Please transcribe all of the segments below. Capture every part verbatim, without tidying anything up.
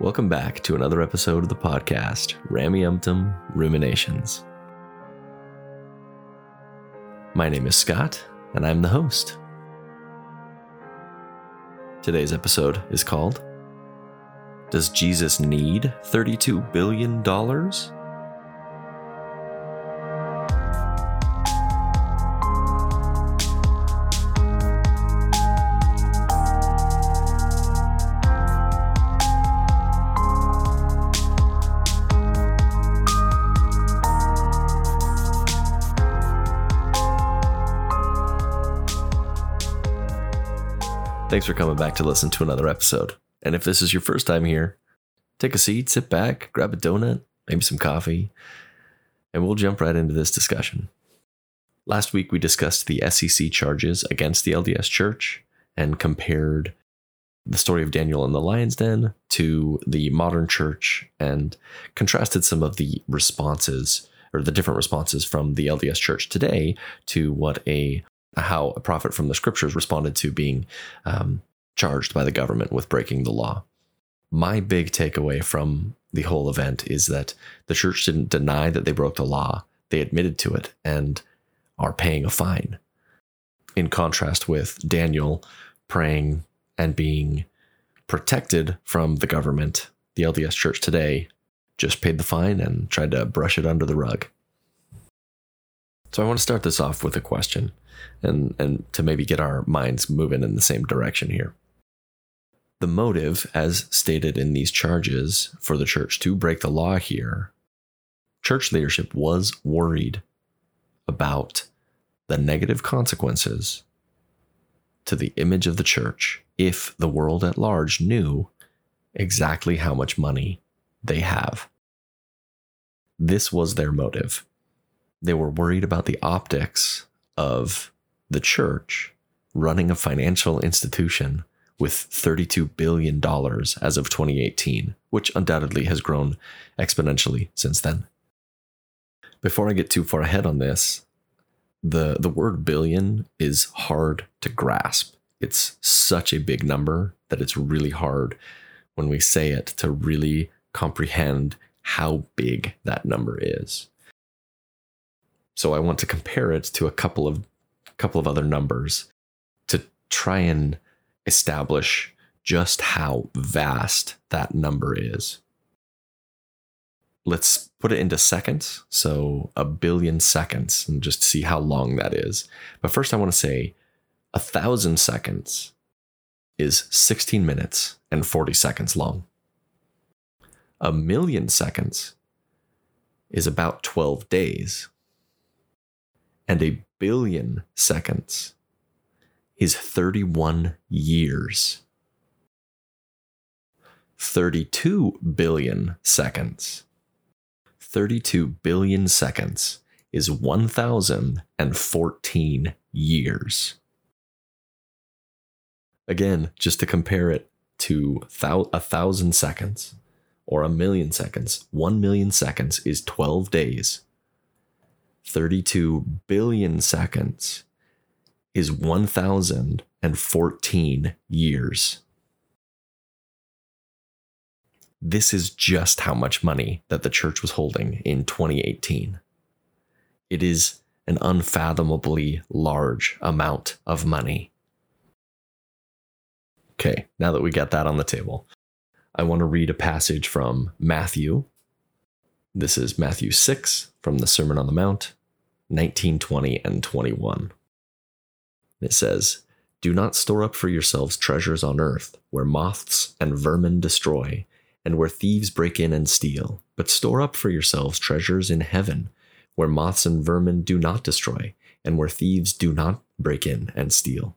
Welcome back to another episode of the podcast, Rameumptom Ruminations. My name is Scott, and I'm the host. Today's episode is called, Does Jesus Need thirty-two billion dollars? Thanks for coming back to listen to another episode. And if this is your first time here, take a seat, sit back, grab a donut, maybe some coffee, and we'll jump right into this discussion. Last week, we discussed the S E C charges against the L D S Church and compared the story of Daniel in the lion's den to the modern church and contrasted some of the responses or the different responses from the L D S Church today to what a how a prophet from the scriptures responded to being um, charged by the government with breaking the law. My big takeaway from the whole event is that the church didn't deny that they broke the law. They admitted to it and are paying a fine. In contrast with Daniel praying and being protected from the government, the L D S Church today just paid the fine and tried to brush it under the rug. So I want to start this off with a question and, and to maybe get our minds moving in the same direction here. The motive, as stated in these charges for the church to break the law here, church leadership was worried about the negative consequences to the image of the church if the world at large knew exactly how much money they have. This was their motive. They were worried about the optics of the church running a financial institution with thirty-two billion dollars as of twenty eighteen, which undoubtedly has grown exponentially since then. Before I get too far ahead on this, the, the word billion is hard to grasp. It's such a big number that it's really hard when we say it to really comprehend how big that number is. So I want to compare it to a couple of couple of other numbers to try and establish just how vast that number is. Let's put it into seconds, so a billion seconds, and just see how long that is. But first I want to say a thousand seconds is sixteen minutes and forty seconds long. A million seconds is about twelve days. And a billion seconds is thirty-one years. thirty-two billion seconds. thirty-two billion seconds is one thousand fourteen years. Again, just to compare it to a thousand seconds or a million seconds, one million seconds is twelve days. thirty-two billion seconds is one thousand fourteen years. This is just how much money that the church was holding in twenty eighteen. It is an unfathomably large amount of money. Okay, now that we got that on the table, I want to read a passage from Matthew. This is Matthew six from the Sermon on the Mount, nineteen, twenty, and twenty-one. It says, "Do not store up for yourselves treasures on earth, where moths and vermin destroy, and where thieves break in and steal. But store up for yourselves treasures in heaven, where moths and vermin do not destroy, and where thieves do not break in and steal.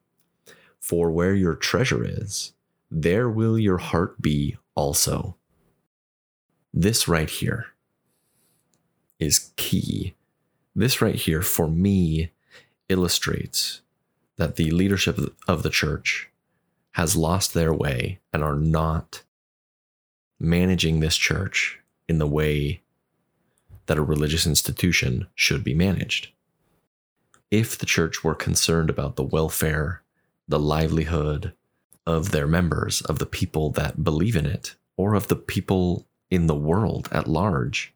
For where your treasure is, there will your heart be also." This right here is key. This right here, for me, illustrates that the leadership of the church has lost their way and are not managing this church in the way that a religious institution should be managed. If the church were concerned about the welfare, the livelihood of their members, of the people that believe in it, or of the people in the world at large?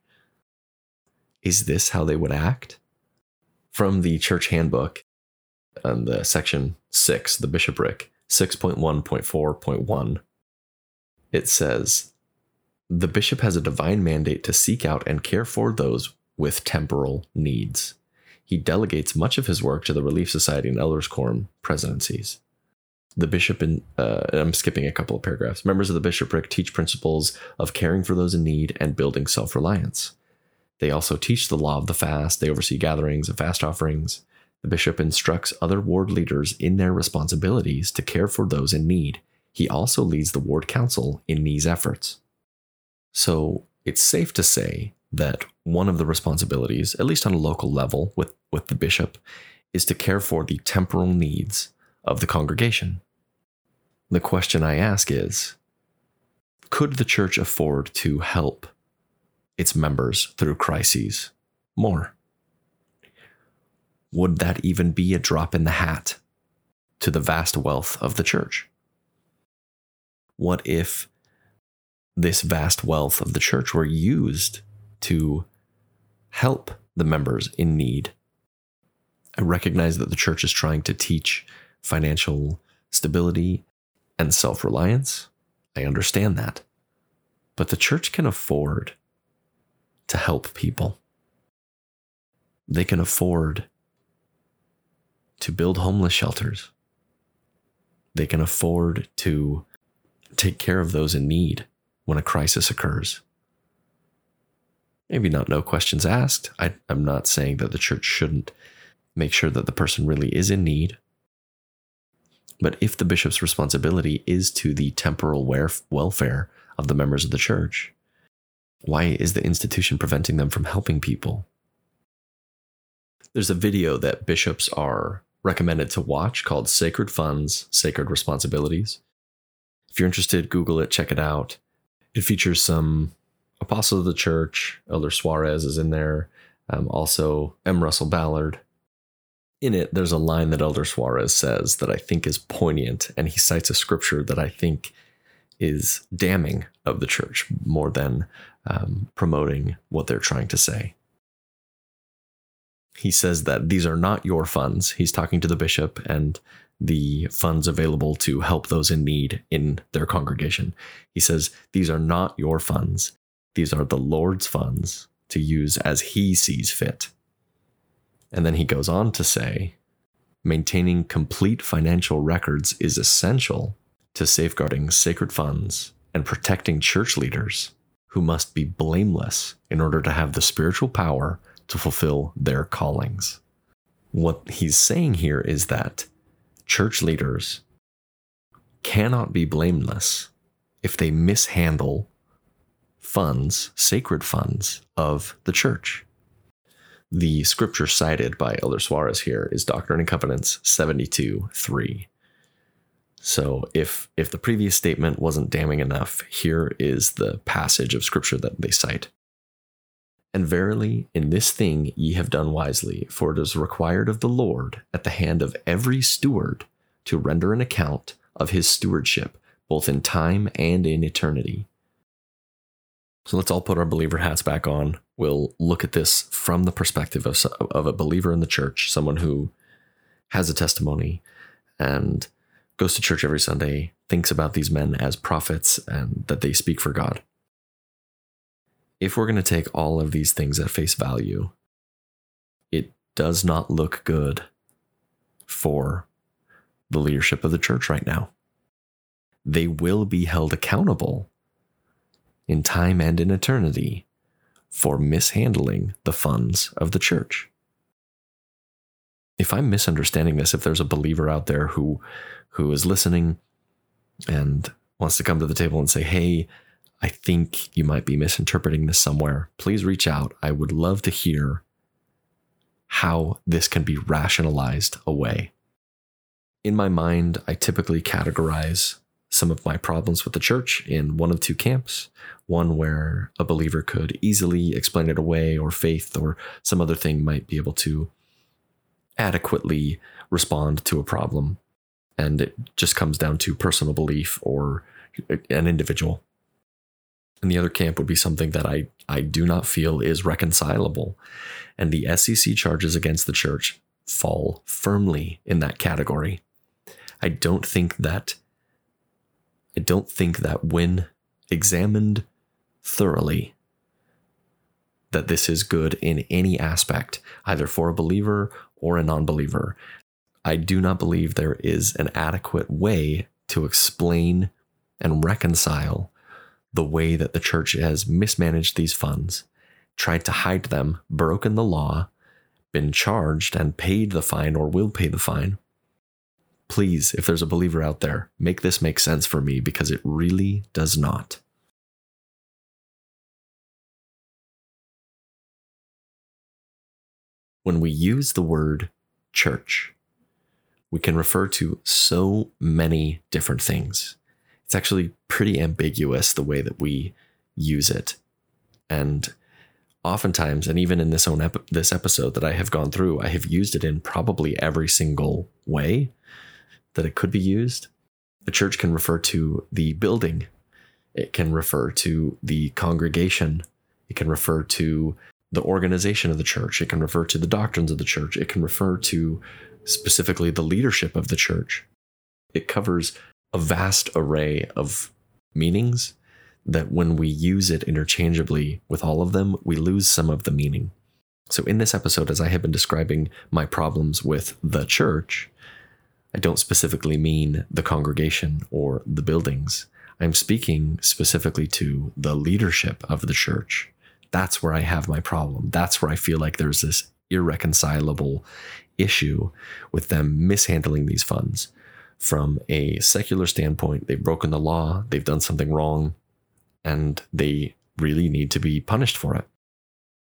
Is this how they would act? From the Church Handbook, on the section six, the bishopric, six point one point four point one, it says, the bishop has a divine mandate to seek out and care for those with temporal needs. He delegates much of his work to the Relief Society and Elders Quorum presidencies. The bishop, in, uh, I'm skipping a couple of paragraphs, members of the bishopric teach principles of caring for those in need and building self-reliance. They also teach the law of the fast. They oversee gatherings and fast offerings. The bishop instructs other ward leaders in their responsibilities to care for those in need. He also leads the ward council in these efforts. So it's safe to say that one of the responsibilities, at least on a local level with, with the bishop, is to care for the temporal needs of the congregation. The question I ask is, could the church afford to help its members through crises more? Would that even be a drop in the hat to the vast wealth of the church? What if this vast wealth of the church were used to help the members in need? I recognize that the church is trying to teach financial stability and self-reliance. I understand that. But the church can afford to help people. They can afford to build homeless shelters. They can afford to take care of those in need when a crisis occurs. Maybe not no questions asked. I, I'm not saying that the church shouldn't make sure that the person really is in need. But if the bishop's responsibility is to the temporal welfare of the members of the church, why is the institution preventing them from helping people? There's a video that bishops are recommended to watch called Sacred Funds, Sacred Responsibilities. If you're interested, Google it, check it out. It features some apostles of the church. Elder Suarez is in there. Um, also, M. Russell Ballard. In it, there's a line that Elder Suarez says that I think is poignant, and he cites a scripture that I think is damning of the church more than um, promoting what they're trying to say. He says that these are not your funds. He's talking to the bishop and the funds available to help those in need in their congregation. He says, these are not your funds. These are the Lord's funds to use as he sees fit. And then he goes on to say, maintaining complete financial records is essential to safeguarding sacred funds and protecting church leaders who must be blameless in order to have the spiritual power to fulfill their callings. What he's saying here is that church leaders cannot be blameless if they mishandle funds, sacred funds of the church. The scripture cited by Elder Suarez here is Doctrine and Covenants seventy-two three. So if, if the previous statement wasn't damning enough, here is the passage of scripture that they cite. And verily, in this thing ye have done wisely, for it is required of the Lord at the hand of every steward to render an account of his stewardship, both in time and in eternity. So let's all put our believer hats back on. We'll look at this from the perspective of, of a believer in the church, someone who has a testimony and goes to church every Sunday, thinks about these men as prophets and that they speak for God. If we're going to take all of these things at face value, it does not look good for the leadership of the church right now. They will be held accountable in time and in eternity for mishandling the funds of the church. If I'm misunderstanding this, if there's a believer out there who who is listening and wants to come to the table and say, hey, I think you might be misinterpreting this somewhere, please reach out. I would love to hear how this can be rationalized away. In my mind, I typically categorize some of my problems with the church in one of two camps, one where a believer could easily explain it away, or faith or some other thing might be able to adequately respond to a problem, and it just comes down to personal belief or an individual. And the other camp would be something that I, I do not feel is reconcilable. And the S E C charges against the church fall firmly in that category. I don't think that I don't think that when examined thoroughly, that this is good in any aspect, either for a believer or a non-believer. I do not believe there is an adequate way to explain and reconcile the way that the church has mismanaged these funds, tried to hide them, broken the law, been charged and paid the fine or will pay the fine. Please, if there's a believer out there, make this make sense for me, because it really does not. When we use the word church, we can refer to so many different things. It's actually pretty ambiguous the way that we use it. And oftentimes, and even in this own ep- this episode that I have gone through, I have used it in probably every single way that it could be used. The church can refer to the building. It can refer to the congregation. It can refer to the organization of the church. It can refer to the doctrines of the church. It can refer to specifically the leadership of the church. It covers a vast array of meanings that when we use it interchangeably with all of them, we lose some of the meaning. So in this episode, as I have been describing my problems with the church, I don't specifically mean the congregation or the buildings. I'm speaking specifically to the leadership of the church. That's where I have my problem. That's where I feel like there's this irreconcilable issue with them mishandling these funds. From a secular standpoint, they've broken the law, they've done something wrong, and they really need to be punished for it.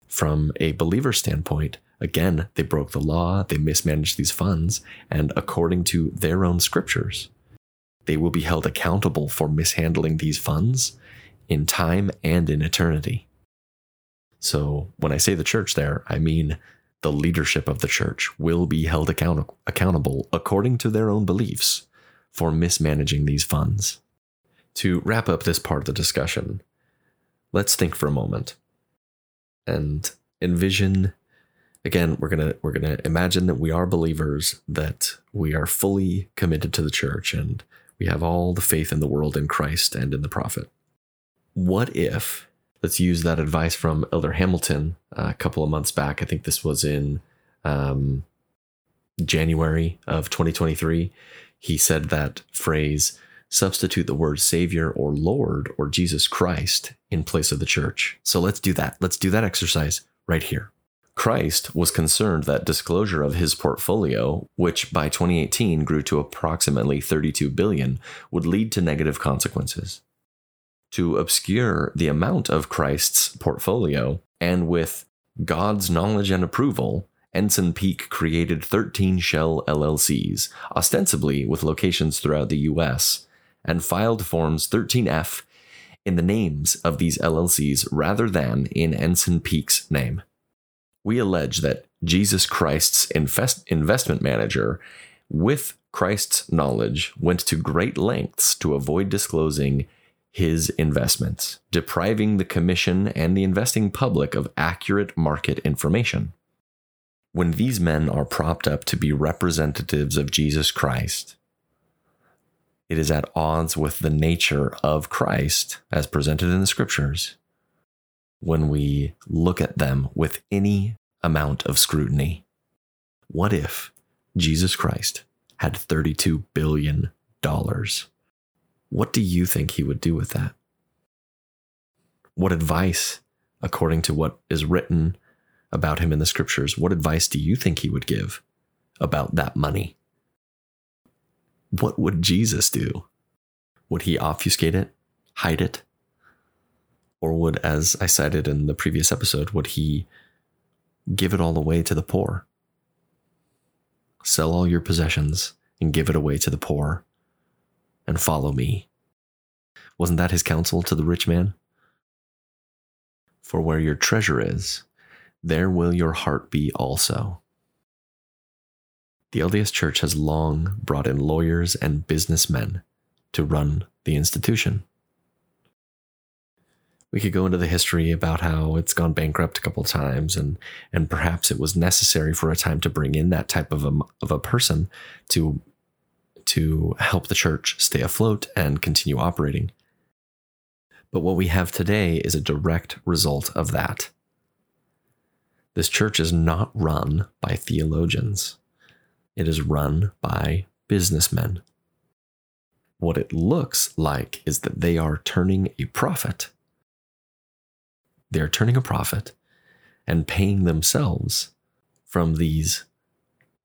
From a believer standpoint, again, they broke the law, they mismanaged these funds, and according to their own scriptures, they will be held accountable for mishandling these funds in time and in eternity. So when I say the church there, I mean the leadership of the church will be held account- accountable according to their own beliefs for mismanaging these funds. To wrap up this part of the discussion, let's think for a moment and envision, again, we're going to we're going to imagine that we are believers, that we are fully committed to the church and we have all the faith in the world in Christ and in the prophet. What if, let's use that advice from Elder Hamilton a couple of months back. I think this was in um, January of twenty twenty-three. He said that phrase, substitute the word Savior or Lord or Jesus Christ in place of the church. So let's do that. Let's do that exercise right here. Christ was concerned that disclosure of his portfolio, which by twenty eighteen grew to approximately thirty-two billion dollars, would lead to negative consequences. To obscure the amount of Christ's portfolio, and with God's knowledge and approval, Ensign Peak created thirteen shell L L Cs, ostensibly with locations throughout the U S, and filed Forms thirteen F in the names of these L L Cs rather than in Ensign Peak's name. We allege that Jesus Christ's invest- investment manager, with Christ's knowledge, went to great lengths to avoid disclosing his investments, depriving the commission and the investing public of accurate market information. When these men are propped up to be representatives of Jesus Christ, it is at odds with the nature of Christ as presented in the scriptures when we look at them with any amount of scrutiny. What if Jesus Christ had thirty-two billion dollars? What do you think he would do with that? What advice, according to what is written about him in the scriptures, what advice do you think he would give about that money? What would Jesus do? Would he obfuscate it, hide it? Or would, as I cited in the previous episode, would he give it all away to the poor? Sell all your possessions and give it away to the poor. And follow me. Wasn't that his counsel to the rich man? For where your treasure is, there will your heart be also. The L D S Church has long brought in lawyers and businessmen to run the institution. we could go into the history about how it's gone bankrupt a couple of times, and and perhaps it was necessary for a time to bring in that type of a of a person to to help the church stay afloat and continue operating. But what we have today is a direct result of that. This church is not run by theologians. It is run by businessmen. What it looks like is that they are turning a profit. They are turning a profit and paying themselves from these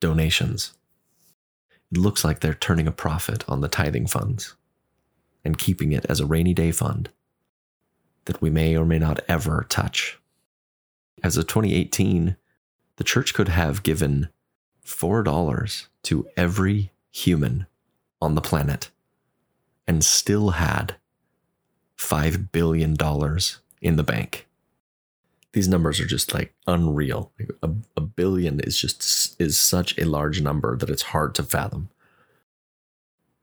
donations. It looks like they're turning a profit on the tithing funds and keeping it as a rainy day fund that we may or may not ever touch. As of twenty eighteen, the church could have given four dollars to every human on the planet and still had five billion dollars in the bank. These numbers are just like unreal. A, a billion is just is such a large number that it's hard to fathom.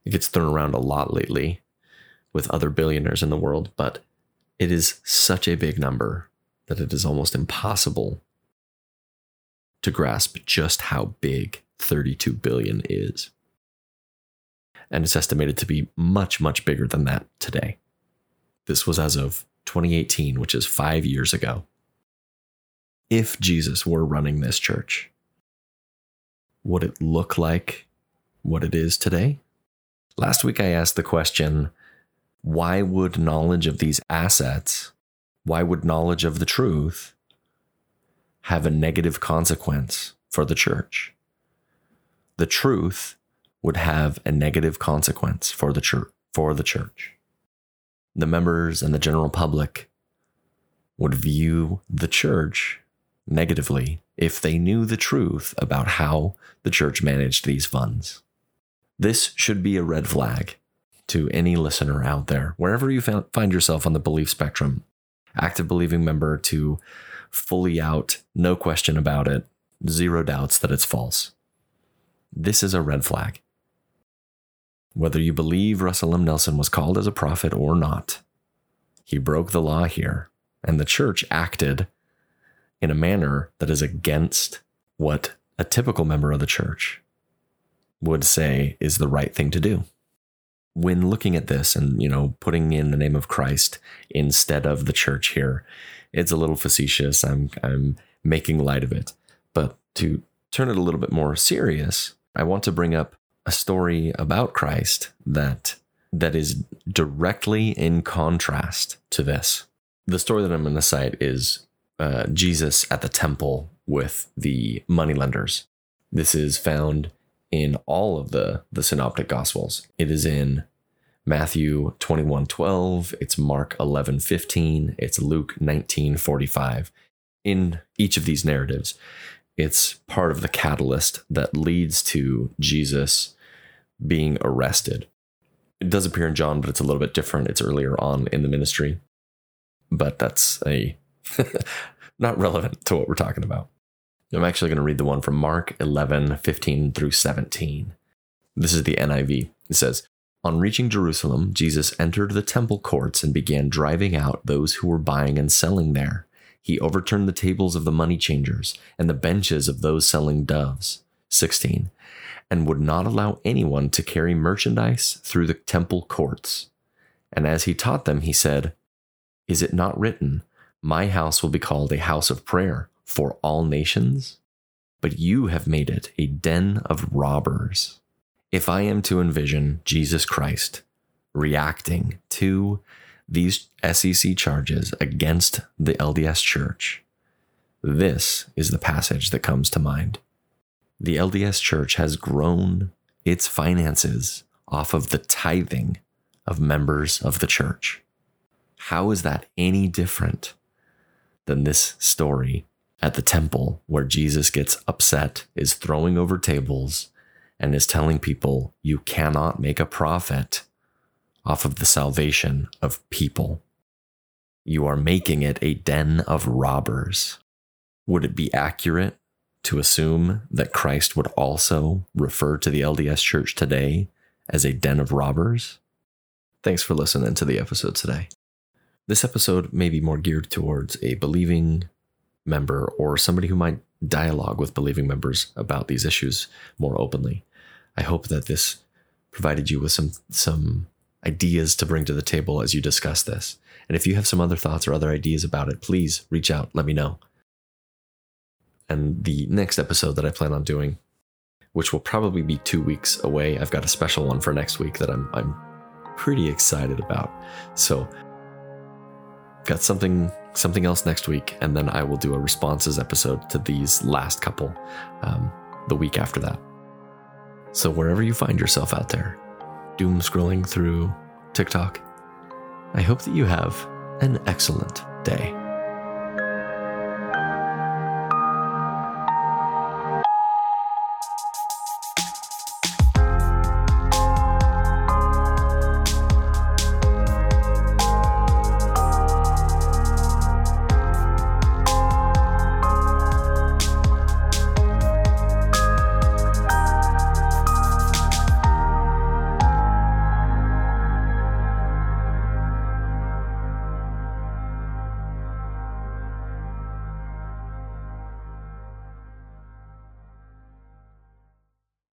It gets thrown around a lot lately with other billionaires in the world, but it is such a big number that it is almost impossible to grasp just how big thirty-two billion is. And it's estimated to be much, much bigger than that today. This was as of twenty eighteen, which is five years ago. If Jesus were running this church, would it look like what it is today? Last week I asked the question, why would knowledge of these assets, why would knowledge of the truth have a negative consequence for the church? The truth would have a negative consequence for the church. For the church, the members and the general public would view the church negatively if they knew the truth about how the church managed these funds. This should be a red flag to any listener out there, wherever you find yourself on the belief spectrum, active believing member to fully out, no question about it, zero doubts that it's false. This is a red flag. Whether you believe Russell M. Nelson was called as a prophet or not, he broke the law here, and the church acted in a manner that is against what a typical member of the church would say is the right thing to do. When looking at this and, you know, putting in the name of Christ instead of the church here, it's a little facetious. I'm I'm making light of it. But to turn it a little bit more serious, I want to bring up a story about Christ that that is directly in contrast to this. The story that I'm going to cite is uh, Jesus at the temple with the moneylenders. This is found in all of the, the Synoptic Gospels. It is in Matthew twenty-one twelve, it's Mark eleven fifteen, it's Luke nineteen forty-five. In each of these narratives, it's part of the catalyst that leads to Jesus being arrested. It does appear in John, but it's a little bit different. It's earlier on in the ministry, but that's a not relevant to what we're talking about. I'm actually going to read the one from Mark eleven fifteen through seventeen. This is the N I V. It says, "On reaching Jerusalem, Jesus entered the temple courts and began driving out those who were buying and selling there. He overturned the tables of the money changers and the benches of those selling doves," sixteen, "and would not allow anyone to carry merchandise through the temple courts. And as he taught them, he said, 'Is it not written, my house will be called a house of prayer for all nations? But you have made it a den of robbers.'" If I am to envision Jesus Christ reacting to these S E C charges against the L D S Church, this is the passage that comes to mind. The L D S Church has grown its finances off of the tithing of members of the church. How is that any different than this story at the temple where Jesus gets upset, is throwing over tables, and is telling people, you cannot make a profit off of the salvation of people. You are making it a den of robbers. Would it be accurate to assume that Christ would also refer to the L D S Church today as a den of robbers? Thanks for listening to the episode today. This episode may be more geared towards a believing member or somebody who might dialogue with believing members about these issues more openly. I hope that this provided you with some some ideas to bring to the table as you discuss this. And if you have some other thoughts or other ideas about it, please reach out, let me know. And the next episode that I plan on doing, which will probably be two weeks away, I've got a special one for next week that I'm I'm pretty excited about. So got something something else next week, and then I will do a responses episode to these last couple um, the week after that. So wherever you find yourself out there, doom scrolling through TikTok, I hope that you have an excellent day.